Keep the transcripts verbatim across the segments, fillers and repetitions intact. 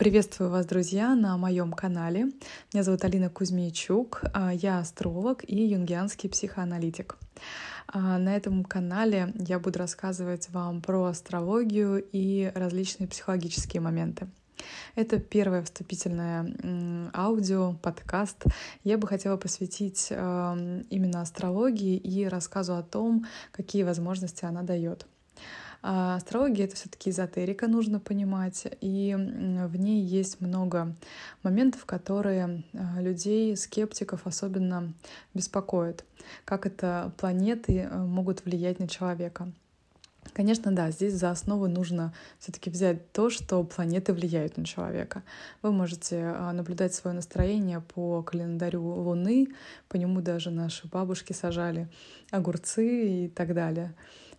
Приветствую вас, друзья, на моем канале. Меня зовут Алина Кузьмичук, я астролог и юнгианский психоаналитик. На этом канале я буду рассказывать вам про астрологию и различные психологические моменты. Это первое вступительное аудио, подкаст. Я бы хотела посвятить именно астрологии и рассказу о том, какие возможности она дает. Астрология — это все-таки эзотерика, нужно понимать, и в ней есть много моментов, которые людей, скептиков особенно беспокоят, как это планеты могут влиять на человека. Конечно, да, здесь за основу нужно все-таки взять то, что планеты влияют на человека. Вы можете наблюдать свое настроение по календарю Луны, по нему даже наши бабушки сажали огурцы и так далее.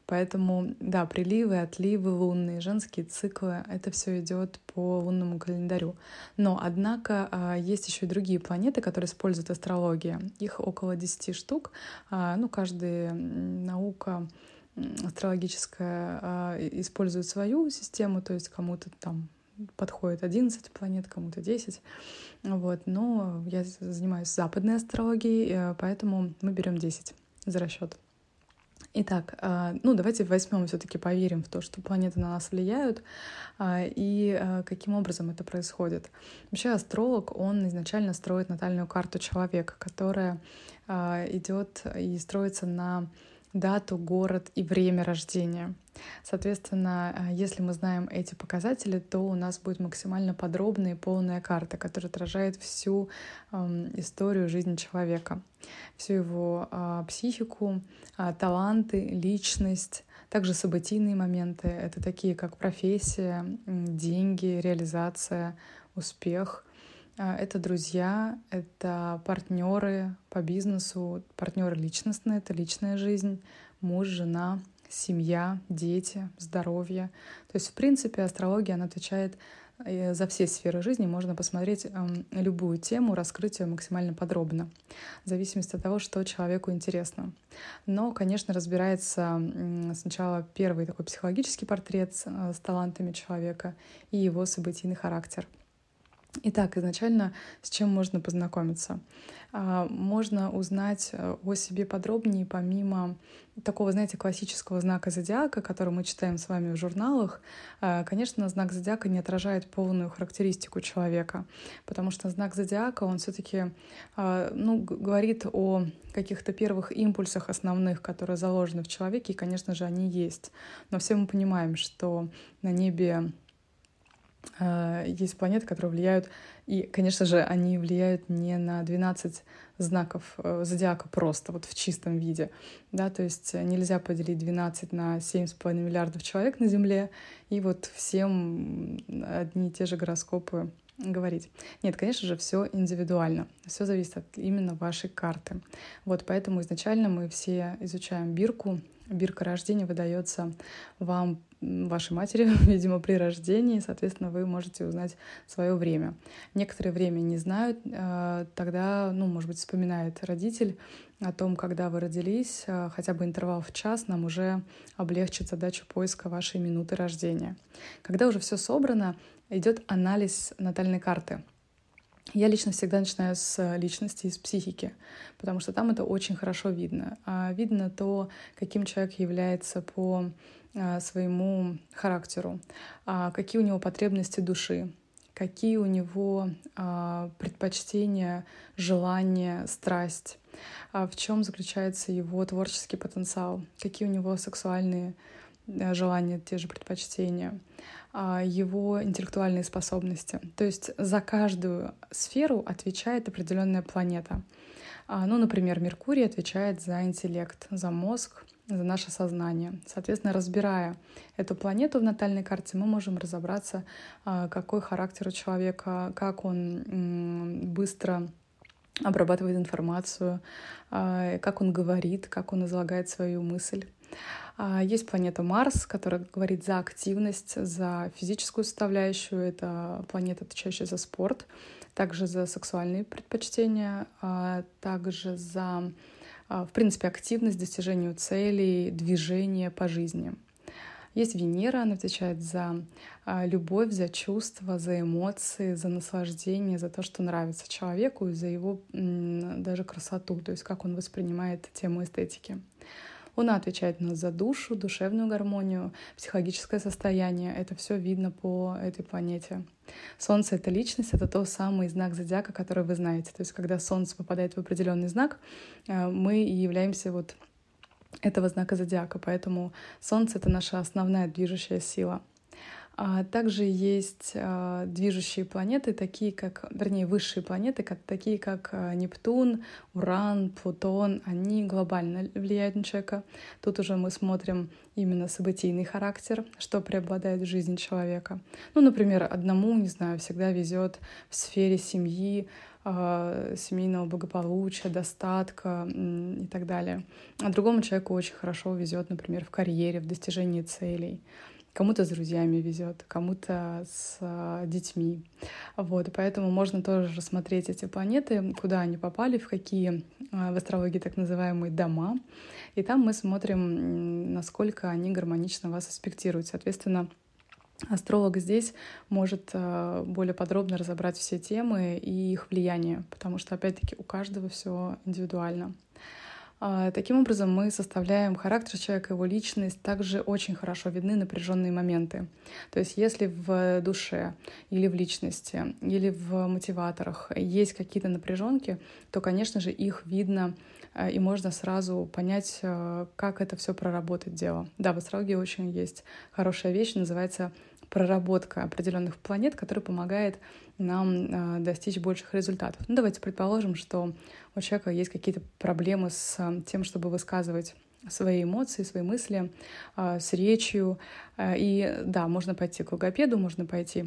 Поэтому, да, приливы, отливы лунные, женские циклы — это все идет по лунному календарю. Но, однако, есть еще и другие планеты, которые используют астрология. Их около десяти штук. Ну, каждая наука астрологическая использует свою систему, то есть кому-то там подходит одиннадцать планет, кому-то десять. Вот. Но я занимаюсь западной астрологией, поэтому мы берем десять за расчет. Итак, ну давайте возьмем все-таки поверим в то, что планеты на нас влияют и каким образом это происходит. Вообще астролог, он изначально строит натальную карту человека, которая идет и строится на дату, город и время рождения. Соответственно, если мы знаем эти показатели, то у нас будет максимально подробная и полная карта, которая отражает всю э, историю жизни человека, всю его э, психику, э, таланты, личность, также событийные моменты. Это такие, как профессия, э, деньги, реализация, успех. Э, это друзья, это партнеры по бизнесу, партнеры личностные, это личная жизнь, муж, жена, семья, дети, здоровье. То есть, в принципе, астрология, она отвечает за все сферы жизни. Можно посмотреть любую тему, раскрыть ее максимально подробно, в зависимости от того, что человеку интересно. Но, конечно, разбирается сначала первый такой психологический портрет с талантами человека и его событийный характер. Итак, изначально с чем можно познакомиться? Можно узнать о себе подробнее, помимо такого, знаете, классического знака зодиака, который мы читаем с вами в журналах. Конечно, знак зодиака не отражает полную характеристику человека, потому что знак зодиака, он все-таки, ну, говорит о каких-то первых импульсах основных, которые заложены в человеке, и, конечно же, они есть. Но все мы понимаем, что на небе есть планеты, которые влияют, и, конечно же, они влияют не на двенадцать знаков зодиака просто, вот в чистом виде, да, то есть нельзя поделить двенадцать на семь с половиной миллиардов человек на Земле, и вот всем одни и те же гороскопы говорить. Нет, конечно же, все индивидуально, все зависит от именно вашей карты. Вот поэтому изначально мы все изучаем бирку. Бирка рождения выдается вам, вашей матери, видимо, при рождении, соответственно, вы можете узнать свое время. Некоторое время не знают, тогда, ну, может быть, вспоминает родитель о том, когда вы родились, хотя бы интервал в час нам уже облегчит задачу поиска вашей минуты рождения. Когда уже все собрано, идет анализ натальной карты. Я лично всегда начинаю с личности и с психики, потому что там это очень хорошо видно. Видно то, каким человек является по своему характеру, какие у него потребности души, какие у него предпочтения, желания, страсть, в чем заключается его творческий потенциал, какие у него сексуальные желания, те же предпочтения, его интеллектуальные способности. То есть за каждую сферу отвечает определенная планета. Ну, например, Меркурий отвечает за интеллект, за мозг, за наше сознание. Соответственно, разбирая эту планету в натальной карте, мы можем разобраться, какой характер у человека, как он быстро обрабатывает информацию, как он говорит, как он излагает свою мысль. Есть планета Марс, которая говорит за активность, за физическую составляющую. Это планета, отвечающая за спорт, также за сексуальные предпочтения, также за, в принципе, активность, достижению целей, движение по жизни. Есть Венера, она отвечает за любовь, за чувства, за эмоции, за наслаждение, за то, что нравится человеку, и за его даже красоту, то есть как он воспринимает тему эстетики. Луна отвечает у нас за душу, душевную гармонию, психологическое состояние. Это все видно по этой планете. Солнце — это личность, это тот самый знак зодиака, который вы знаете. То есть когда Солнце попадает в определенный знак, мы и являемся вот этого знака зодиака. Поэтому Солнце — это наша основная движущая сила. Также есть движущие планеты, такие как, вернее, высшие планеты, как, такие как Нептун, Уран, Плутон. Они глобально влияют на человека. Тут уже мы смотрим именно событийный характер, что преобладает в жизни человека. Ну, например, одному, не знаю, всегда везет в сфере семьи, семейного благополучия, достатка и так далее. А другому человеку очень хорошо везет, например, в карьере, в достижении целей. Кому-то с друзьями везет, кому-то с а, детьми. Вот, поэтому можно тоже рассмотреть эти планеты, куда они попали, в какие а, в астрологии так называемые дома. И там мы смотрим, насколько они гармонично вас аспектируют. Соответственно, астролог здесь может а, более подробно разобрать все темы и их влияние, потому что, опять-таки, у каждого все индивидуально. Таким образом, мы составляем характер человека, его личность. Также очень хорошо видны напряженные моменты. То есть если в душе или в личности, или в мотиваторах есть какие-то напряженки, то, конечно же, их видно, и можно сразу понять, как это все проработать дело. Да, в астрологии очень есть хорошая вещь, называется проработка определенных планет, которая помогает нам э, достичь больших результатов. Ну, давайте предположим, что у человека есть какие-то проблемы с э, тем, чтобы высказывать свои эмоции, свои мысли, э, с речью. Э, и да, можно пойти к логопеду, можно пойти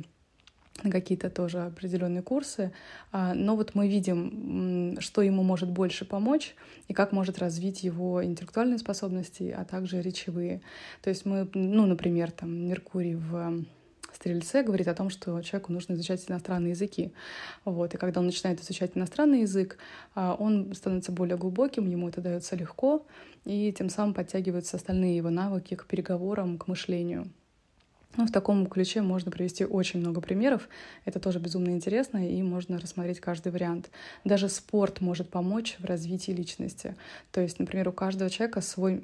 на какие-то тоже определенные курсы, э, но вот мы видим, что ему может больше помочь и как может развить его интеллектуальные способности, а также речевые. То есть мы, ну, например, там Меркурий в Стрельце говорит о том, что человеку нужно изучать иностранные языки. Вот. И когда он начинает изучать иностранный язык, он становится более глубоким, ему это дается легко, и тем самым подтягиваются остальные его навыки к переговорам, к мышлению. Ну, в таком ключе можно привести очень много примеров. Это тоже безумно интересно, и можно рассмотреть каждый вариант. Даже спорт может помочь в развитии личности. То есть, например, у каждого человека свой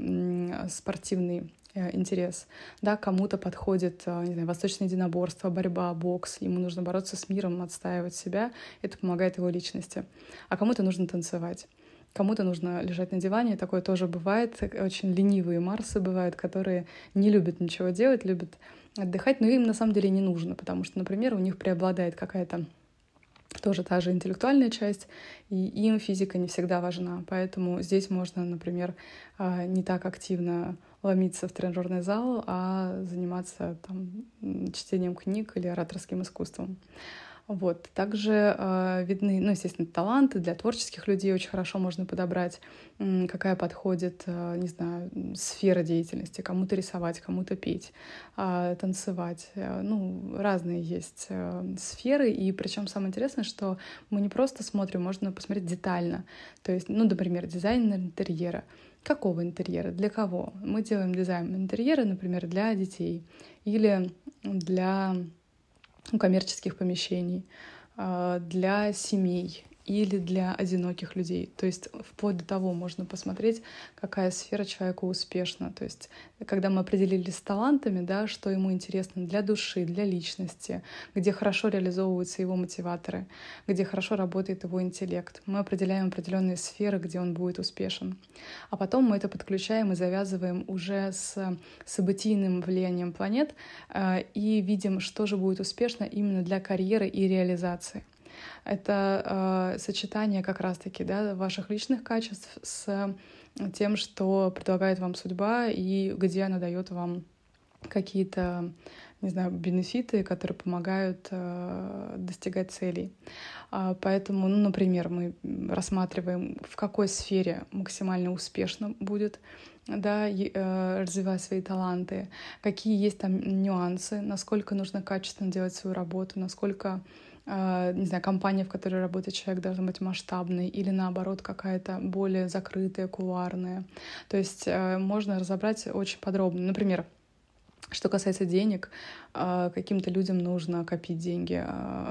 спортивный интерес. Да, кому-то подходит, не знаю, восточное единоборство, борьба, бокс. Ему нужно бороться с миром, отстаивать себя. Это помогает его личности. А кому-то нужно танцевать. Кому-то нужно лежать на диване, такое тоже бывает. Очень ленивые Марсы бывают, которые не любят ничего делать, любят отдыхать, но им на самом деле не нужно, потому что, например, у них преобладает какая-то тоже та же интеллектуальная часть, и им физика не всегда важна. Поэтому здесь можно, например, не так активно ломиться в тренажерный зал, а заниматься там, чтением книг или ораторским искусством. Вот. Также э, видны, ну, естественно, таланты для творческих людей очень хорошо можно подобрать, какая подходит, э, не знаю, сфера деятельности, кому-то рисовать, кому-то петь, э, танцевать. Э, ну, разные есть э, сферы, и причем самое интересное, что мы не просто смотрим, можно посмотреть детально. То есть, ну, например, дизайн интерьера. Какого интерьера? Для кого? Мы делаем дизайн интерьера, например, для детей или для коммерческих помещений, для семей или для одиноких людей. То есть вплоть до того можно посмотреть, какая сфера человека успешна. То есть когда мы определились с талантами, да, что ему интересно для души, для личности, где хорошо реализовываются его мотиваторы, где хорошо работает его интеллект, мы определяем определенные сферы, где он будет успешен. А потом мы это подключаем и завязываем уже с событийным влиянием планет и видим, что же будет успешно именно для карьеры и реализации. Это э, сочетание как раз-таки, да, ваших личных качеств с тем, что предлагает вам судьба и где она дает вам какие-то, не знаю, бенефиты, которые помогают э, достигать целей. Э, поэтому, ну, например, мы рассматриваем, в какой сфере максимально успешно будет, да, э, развивать свои таланты, какие есть там нюансы, насколько нужно качественно делать свою работу, насколько, не знаю, компания, в которой работает человек, должна быть масштабной или, наоборот, какая-то более закрытая, кулуарная. То есть можно разобрать очень подробно. Например, Что касается денег, каким-то людям нужно копить деньги,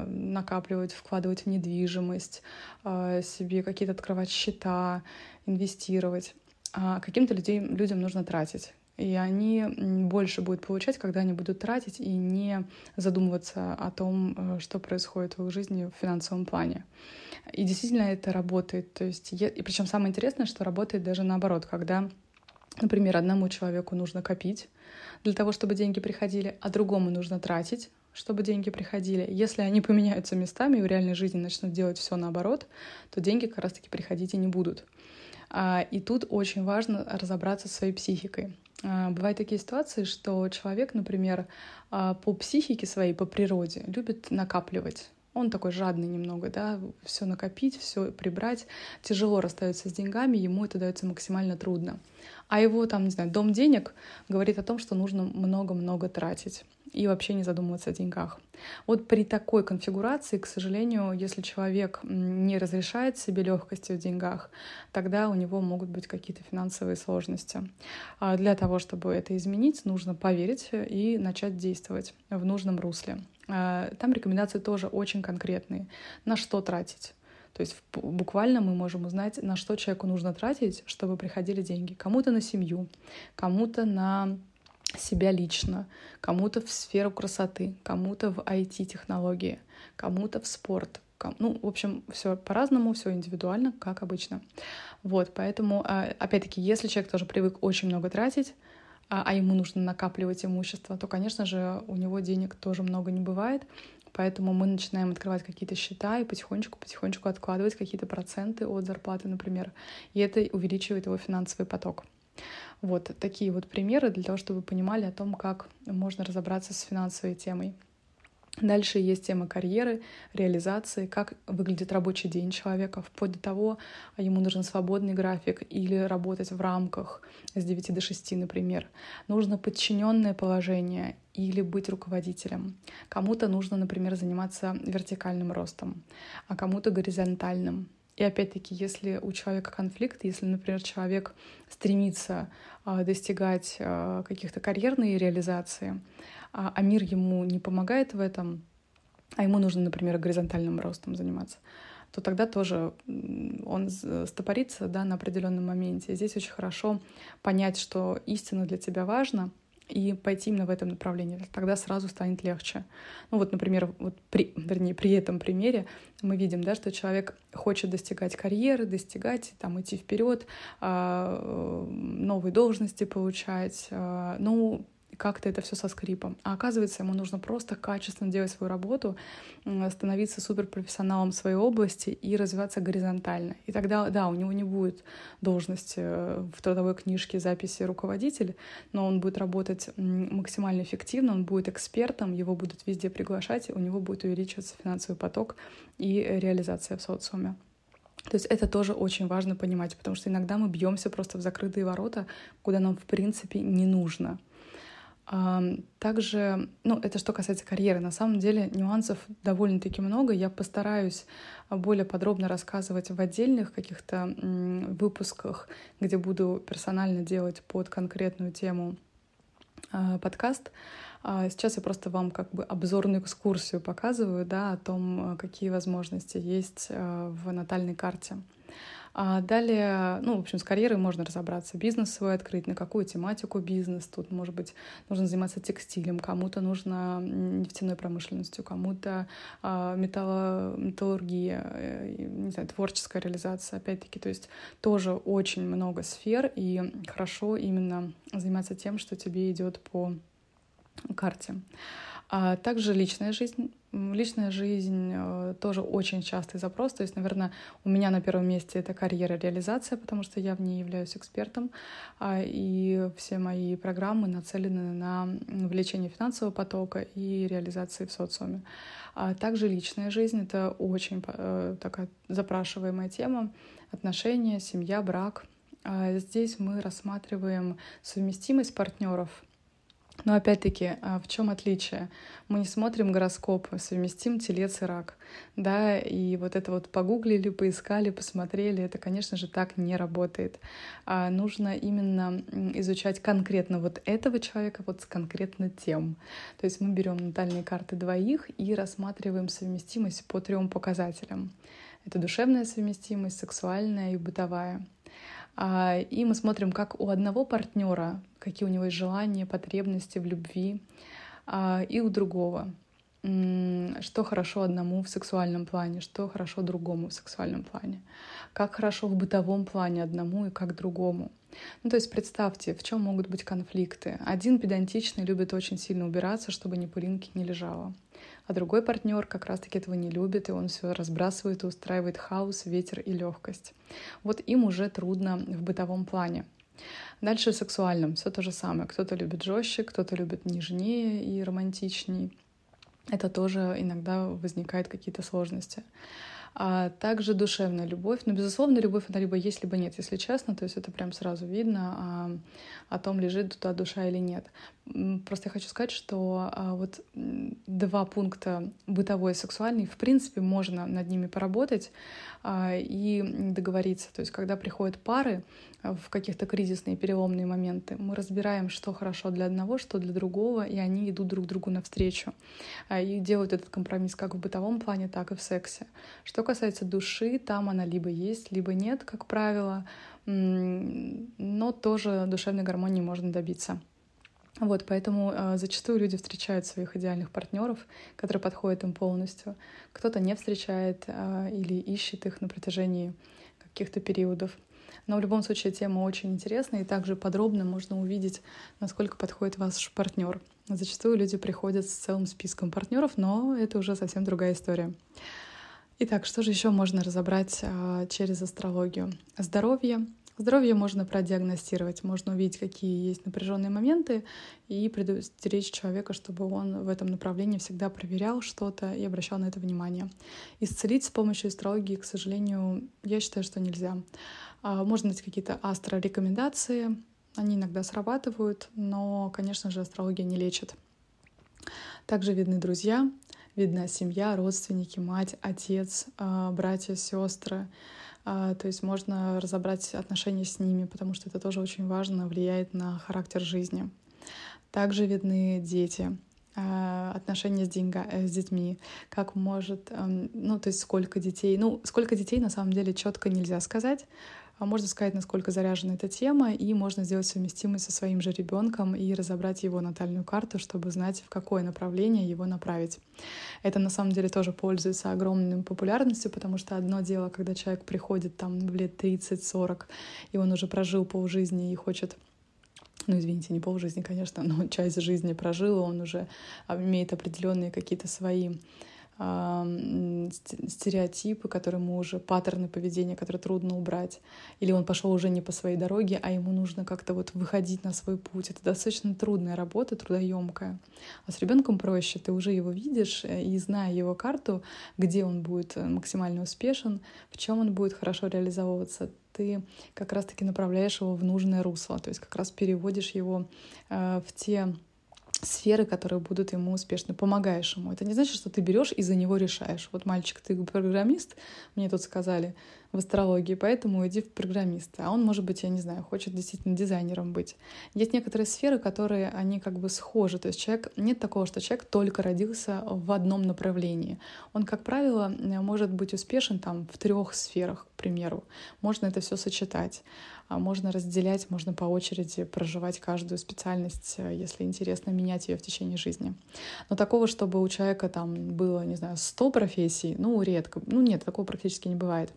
накапливать, вкладывать в недвижимость, себе какие-то открывать счета, инвестировать. А каким-то людям нужно тратить. И они больше будут получать, когда они будут тратить и не задумываться о том, что происходит в их жизни в финансовом плане. И действительно это работает. То есть, и причем самое интересное, что работает даже наоборот, когда, например, одному человеку нужно копить для того, чтобы деньги приходили, а другому нужно тратить, чтобы деньги приходили. Если они поменяются местами и в реальной жизни начнут делать все наоборот, то деньги как раз-таки приходить и не будут. И тут очень важно разобраться со своей психикой. Бывают такие ситуации, что человек, например, по психике своей, по природе, любит накапливать. Он такой жадный немного, да, все накопить, все прибрать. Тяжело расстается с деньгами, ему это дается максимально трудно. А его, там, не знаю, дом денег говорит о том, что нужно много-много тратить и вообще не задумываться о деньгах. Вот при такой конфигурации, к сожалению, если человек не разрешает себе легкости в деньгах, тогда у него могут быть какие-то финансовые сложности. Для того, чтобы это изменить, нужно поверить и начать действовать в нужном русле. Там рекомендации тоже очень конкретные. На что тратить? То есть буквально мы можем узнать, на что человеку нужно тратить, чтобы приходили деньги. Кому-то на семью, кому-то на себя лично, кому-то в сферу красоты, кому-то в ай ти-технологии, кому-то в спорт. Ну, в общем, все по-разному, все индивидуально, как обычно. Вот, поэтому, опять-таки, если человек тоже привык очень много тратить, а ему нужно накапливать имущество, то, конечно же, у него денег тоже много не бывает. Поэтому мы начинаем открывать какие-то счета и потихонечку-потихонечку откладывать какие-то проценты от зарплаты, например. И это увеличивает его финансовый поток. Вот такие вот примеры для того, чтобы вы понимали о том, как можно разобраться с финансовой темой. Дальше есть тема карьеры, реализации, как выглядит рабочий день человека, вплоть до того, ему нужен свободный график или работать в рамках с девяти до шести, например. Нужно подчиненное положение или быть руководителем. Кому-то нужно, например, заниматься вертикальным ростом, а кому-то горизонтальным. И опять-таки, если у человека конфликт, если, например, человек стремится достигать каких-то карьерной реализации, а мир ему не помогает в этом, а ему нужно, например, горизонтальным ростом заниматься, то тогда тоже он стопорится, да, на определенном моменте. Здесь очень хорошо понять, что истина для тебя важна, и пойти именно в этом направлении. Тогда сразу станет легче. Ну вот, например, вот при, вернее, при этом примере мы видим, да, что человек хочет достигать карьеры, достигать, там, идти вперед, новые должности получать, ну, как-то это все со скрипом. А оказывается, ему нужно просто качественно делать свою работу, становиться суперпрофессионалом своей области и развиваться горизонтально. И тогда, да, у него не будет должности в трудовой книжке записи руководитель, но он будет работать максимально эффективно, он будет экспертом, его будут везде приглашать, у него будет увеличиваться финансовый поток и реализация в социуме. То есть это тоже очень важно понимать, потому что иногда мы бьемся просто в закрытые ворота, куда нам в принципе не нужно. Также, ну, это что касается карьеры. На самом деле нюансов довольно-таки много. Я постараюсь более подробно рассказывать в отдельных каких-то выпусках, где буду персонально делать под конкретную тему подкаст. Сейчас я просто вам как бы обзорную экскурсию показываю, да, о том, какие возможности есть в натальной карте. А далее, ну, в общем, с карьерой можно разобраться, бизнес свой открыть, на какую тематику бизнес. Тут, может быть, нужно заниматься текстилем, кому-то нужно нефтяной промышленностью, кому-то металло, металлургия, не знаю, творческая реализация, опять-таки. То есть тоже очень много сфер, и хорошо именно заниматься тем, что тебе идет по карте. А также личная жизнь. Личная жизнь тоже очень частый запрос. То есть, наверное, у меня на первом месте это карьера, реализация, потому что я в ней являюсь экспертом, и все мои программы нацелены на увеличение финансового потока и реализации в социуме. А также личная жизнь — это очень такая запрашиваемая тема. Отношения, семья, брак. Здесь мы рассматриваем совместимость партнеров, Но опять-таки, в чем отличие? Мы не смотрим гороскопы, совместим телец и рак. Да, и вот это вот погуглили, поискали, посмотрели, это, конечно же, так не работает. А нужно именно изучать конкретно вот этого человека, вот с конкретно тем. То есть мы берем натальные карты двоих и рассматриваем совместимость по трем показателям. Это душевная совместимость, сексуальная и бытовая. И мы смотрим, как у одного партнера, какие у него есть желания, потребности в любви, и у другого, что хорошо одному в сексуальном плане, что хорошо другому в сексуальном плане, как хорошо в бытовом плане одному и как другому. Ну, то есть представьте, в чем могут быть конфликты. Один педантичный любит очень сильно убираться, чтобы ни пылинки не лежало. А другой партнер как раз-таки этого не любит, и он все разбрасывает и устраивает хаос, ветер и легкость. Вот им уже трудно в бытовом плане. Дальше в сексуальном все то же самое. Кто-то любит жестче, кто-то любит нежнее и романтичнее. Это тоже иногда возникают какие-то сложности. А также душевная любовь. Но, безусловно, любовь она либо есть, либо нет, если честно. То есть это прям сразу видно, а, о том, лежит туда душа или нет. Просто я хочу сказать, что а, вот два пункта, бытовой и сексуальный, в принципе, можно над ними поработать а, и договориться. То есть когда приходят пары в каких-то кризисные, переломные моменты, мы разбираем, что хорошо для одного, что для другого, и они идут друг другу навстречу. А, и делают этот компромисс как в бытовом плане, так и в сексе. Что касается души, там она либо есть, либо нет, как правило, но тоже душевной гармонии можно добиться. Вот, поэтому э, зачастую люди встречают своих идеальных партнеров, которые подходят им полностью. Кто-то не встречает э, или ищет их на протяжении каких-то периодов. Но в любом случае тема очень интересная, и также подробно можно увидеть, насколько подходит ваш партнер. Зачастую люди приходят с целым списком партнеров, но это уже совсем другая история. Итак, что же еще можно разобрать э, через астрологию? Здоровье. Здоровье можно продиагностировать, можно увидеть, какие есть напряженные моменты, и предостеречь человека, чтобы он в этом направлении всегда проверял что-то и обращал на это внимание. Исцелить с помощью астрологии, к сожалению, я считаю, что нельзя. Можно дать какие-то астрорекомендации, они иногда срабатывают, но, конечно же, астрология не лечит. Также видны друзья, видна семья, родственники, мать, отец, братья, сестры. То есть можно разобрать отношения с ними, потому что это тоже очень важно, влияет на характер жизни. Также видны дети, отношения с, деньга, с детьми, как может, ну, то есть сколько детей. Ну, сколько детей на самом деле четко нельзя сказать. Можно сказать, насколько заряжена эта тема, и можно сделать совместимость со своим же ребенком и разобрать его натальную карту, чтобы знать, в какое направление его направить. Это на самом деле тоже пользуется огромной популярностью, потому что одно дело, когда человек приходит там в лет тридцать-сорок, и он уже прожил полжизни и хочет... Ну, извините, не полжизни, конечно, но часть жизни прожил, он уже имеет определенные какие-то свои... стереотипы, которые мы уже, паттерны поведения, которые трудно убрать, или он пошел уже не по своей дороге, а ему нужно как-то вот выходить на свой путь. Это достаточно трудная работа, трудоемкая. А с ребенком проще, ты уже его видишь и, зная его карту, где он будет максимально успешен, в чем он будет хорошо реализовываться, ты как раз-таки направляешь его в нужное русло, то есть как раз переводишь его в те... сферы, которые будут ему успешны, помогаешь ему. Это не значит, что ты берешь и за него решаешь. Вот, мальчик, ты программист, мне тут сказали в астрологии, поэтому иди в программиста. А он, может быть, я не знаю, хочет действительно дизайнером быть. Есть некоторые сферы, которые, они как бы схожи. То есть человек, нет такого, что человек только родился в одном направлении. Он, как правило, может быть успешен там в трех сферах, к примеру. Можно это все сочетать, можно разделять, можно по очереди проживать каждую специальность, если интересно, менять ее в течение жизни. Но такого, чтобы у человека там было, не знаю, сто профессий, ну, редко. Ну, нет, такого практически не бывает.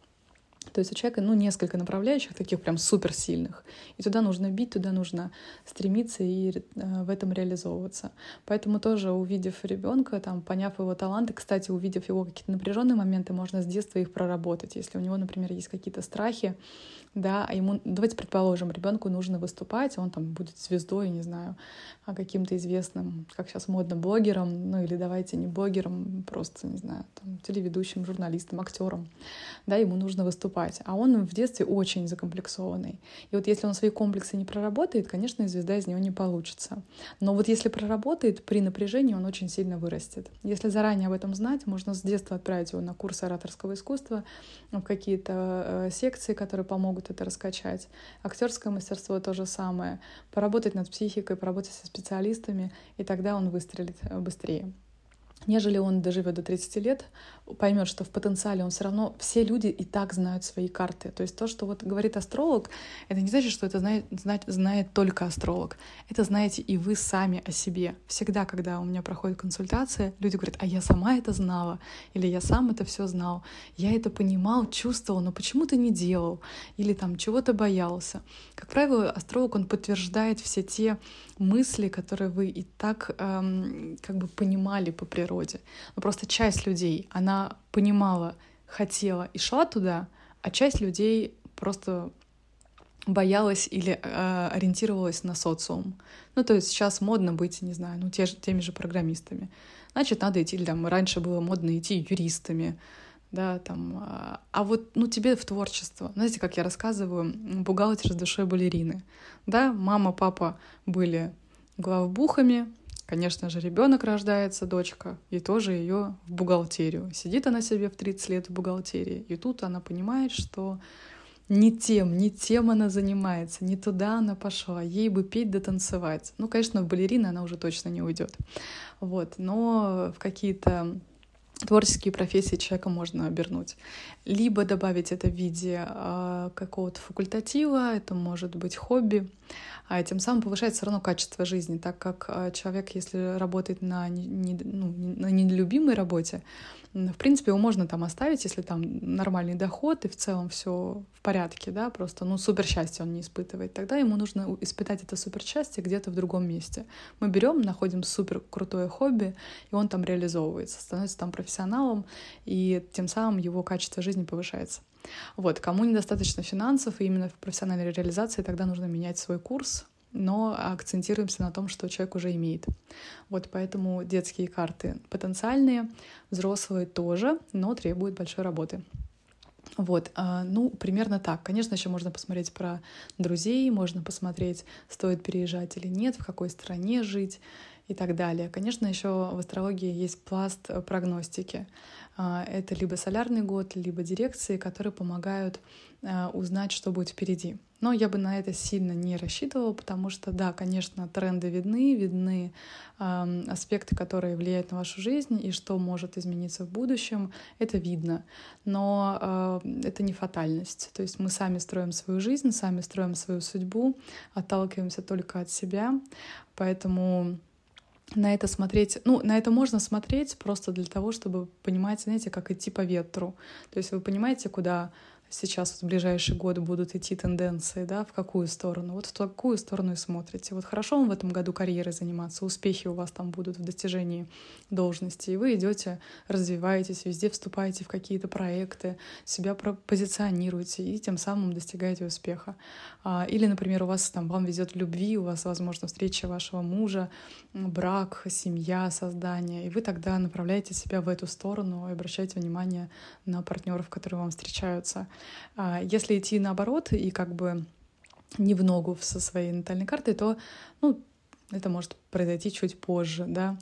То есть у человека, ну, несколько направляющих, таких прям суперсильных. И туда нужно бить, туда нужно стремиться и э, в этом реализовываться. Поэтому тоже, увидев ребенка, там, поняв его таланты, кстати, увидев его какие-то напряженные моменты, можно с детства их проработать. Если у него, например, есть какие-то страхи, да, а ему, давайте предположим, ребенку нужно выступать, он там будет звездой, не знаю, каким-то известным, как сейчас модно, блогером, ну или давайте не блогером, просто, не знаю, там, телеведущим, журналистом, актером, да, ему нужно выступать. поступать, а он в детстве очень закомплексованный. И вот если он свои комплексы не проработает, конечно, звезда из него не получится. Но вот если проработает, при напряжении он очень сильно вырастет. Если заранее об этом знать, можно с детства отправить его на курсы ораторского искусства, в какие-то секции, которые помогут это раскачать. Актерское мастерство то же самое. Поработать над психикой, поработать со специалистами, и тогда он выстрелит быстрее. Нежели он доживет до тридцати лет, поймет, что в потенциале он все равно... Все люди и так знают свои карты. То есть то, что вот говорит астролог, это не значит, что это знает, знает, знает только астролог. Это знаете и вы сами о себе. Всегда, когда у меня проходит консультация, люди говорят, а я сама это знала, или я сам это все знал, я это понимал, чувствовал, но почему-то не делал, или там чего-то боялся. Как правило, астролог, он подтверждает все те мысли, которые вы и так эм, как бы понимали по природе. Но просто часть людей, она понимала, хотела и шла туда, а часть людей просто боялась или э, ориентировалась на социум. Ну, то есть сейчас модно быть, не знаю, ну, те же, теми же программистами. Значит, надо идти, или там раньше было модно идти юристами, да, там. А, а вот, ну, тебе в творчество. Знаете, как я рассказываю, бухгалтер с душой балерины. Да, мама, папа были главбухами, конечно же, ребенок рождается, дочка, и тоже ее в бухгалтерию. Сидит она себе в тридцать лет в бухгалтерии, и тут она понимает, что не тем, не тем она занимается, не туда она пошла, ей бы петь да танцевать. Ну, конечно, в балерины она уже точно не уйдет. Вот, но в какие-то творческие профессии человека можно обернуть. Либо добавить это в виде э, какого-то факультатива, это может быть хобби, а тем самым повышает все равно качество жизни, так как человек, если работает на, не, ну, на нелюбимой работе, в принципе, его можно там оставить, если там нормальный доход и в целом все в порядке, да, просто, ну, суперсчастье он не испытывает, тогда ему нужно испытать это суперсчастье где-то в другом месте. Мы берем, находим суперкрутое хобби, и он там реализовывается, становится там профессионалом, и тем самым его качество жизни повышается. Вот, кому недостаточно финансов, и именно в профессиональной реализации, тогда нужно менять свой курс, но акцентируемся на том, что человек уже имеет. Вот поэтому детские карты потенциальные, взрослые тоже, но требуют большой работы. Вот, ну, примерно так. Конечно, еще можно посмотреть про друзей, можно посмотреть, стоит переезжать или нет, в какой стране жить и так далее. Конечно, еще в астрологии есть пласт прогностики. Это либо солярный год, либо дирекции, которые помогают узнать, что будет впереди. Но я бы на это сильно не рассчитывала, потому что, да, конечно, тренды видны, видны э, аспекты, которые влияют на вашу жизнь, и что может измениться в будущем, это видно. Но э, это не фатальность. То есть мы сами строим свою жизнь, сами строим свою судьбу, отталкиваемся только от себя, поэтому... На это смотреть, ну, на это можно смотреть просто для того, чтобы понимать, знаете, как идти по ветру. То есть вы понимаете, куда сейчас вот в ближайшие годы будут идти тенденции, да, в какую сторону. Вот в такую сторону и смотрите. Вот хорошо вам в этом году карьерой заниматься, успехи у вас там будут в достижении должности, и вы идете, развиваетесь, везде вступаете в какие-то проекты, себя позиционируете и тем самым достигаете успеха. Или, например, у вас там вам везет в любви, у вас, возможно, встреча вашего мужа, брак, семья, создание, и вы тогда направляете себя в эту сторону и обращаете внимание на партнеров, которые вам встречаются. Если идти наоборот и как бы не в ногу со своей натальной картой, то, ну, это может произойти чуть позже, да.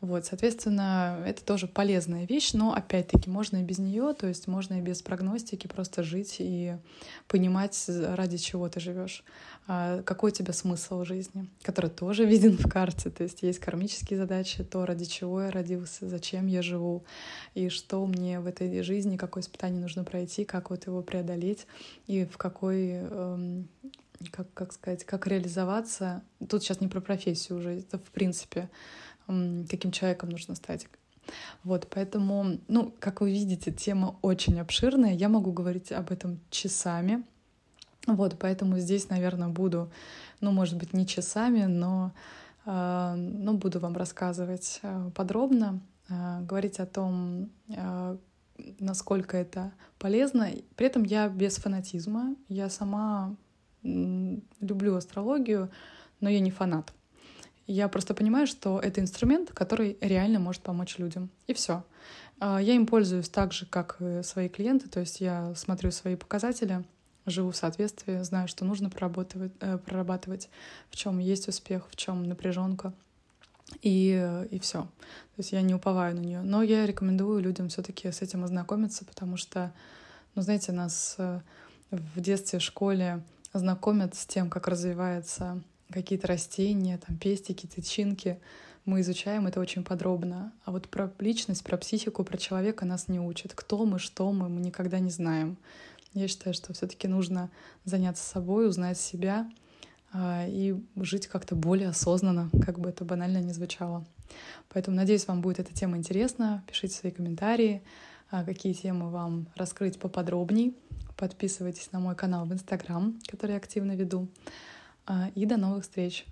Вот, соответственно, это тоже полезная вещь, но, опять-таки, можно и без нее, то есть можно и без прогностики просто жить и понимать, ради чего ты живешь, какой у тебя смысл в жизни, который тоже виден в карте, то есть есть кармические задачи, то, ради чего я родился, зачем я живу, и что мне в этой жизни, какое испытание нужно пройти, как вот его преодолеть, и в какой... Как, как сказать, как реализоваться. Тут сейчас не про профессию уже, это в принципе, каким человеком нужно стать. Вот, поэтому, ну, как вы видите, тема очень обширная, я могу говорить об этом часами. Вот, поэтому здесь, наверное, буду, ну, может быть, не часами, но, э, но буду вам рассказывать подробно, э, говорить о том, э, насколько это полезно. При этом я без фанатизма, я сама... люблю астрологию, но я не фанат. Я просто понимаю, что это инструмент, который реально может помочь людям. И все. Я им пользуюсь так же, как и свои клиенты, то есть я смотрю свои показатели, живу в соответствии, знаю, что нужно прорабатывать, в чем есть успех, в чем напряженка, и, и все. То есть я не уповаю на нее. Но я рекомендую людям все-таки с этим ознакомиться, потому что, ну, знаете, нас в детстве, в школе знакомят с тем, как развиваются какие-то растения, там, пестики, тычинки. Мы изучаем это очень подробно. А вот про личность, про психику, про человека нас не учат. Кто мы, что мы, мы никогда не знаем. Я считаю, что все-таки нужно заняться собой, узнать себя э, и жить как-то более осознанно, как бы это банально ни звучало. Поэтому, надеюсь, вам будет эта тема интересна. Пишите свои комментарии, э, какие темы вам раскрыть поподробней. Подписывайтесь на мой канал в Инстаграм, который я активно веду. Э, и до новых встреч!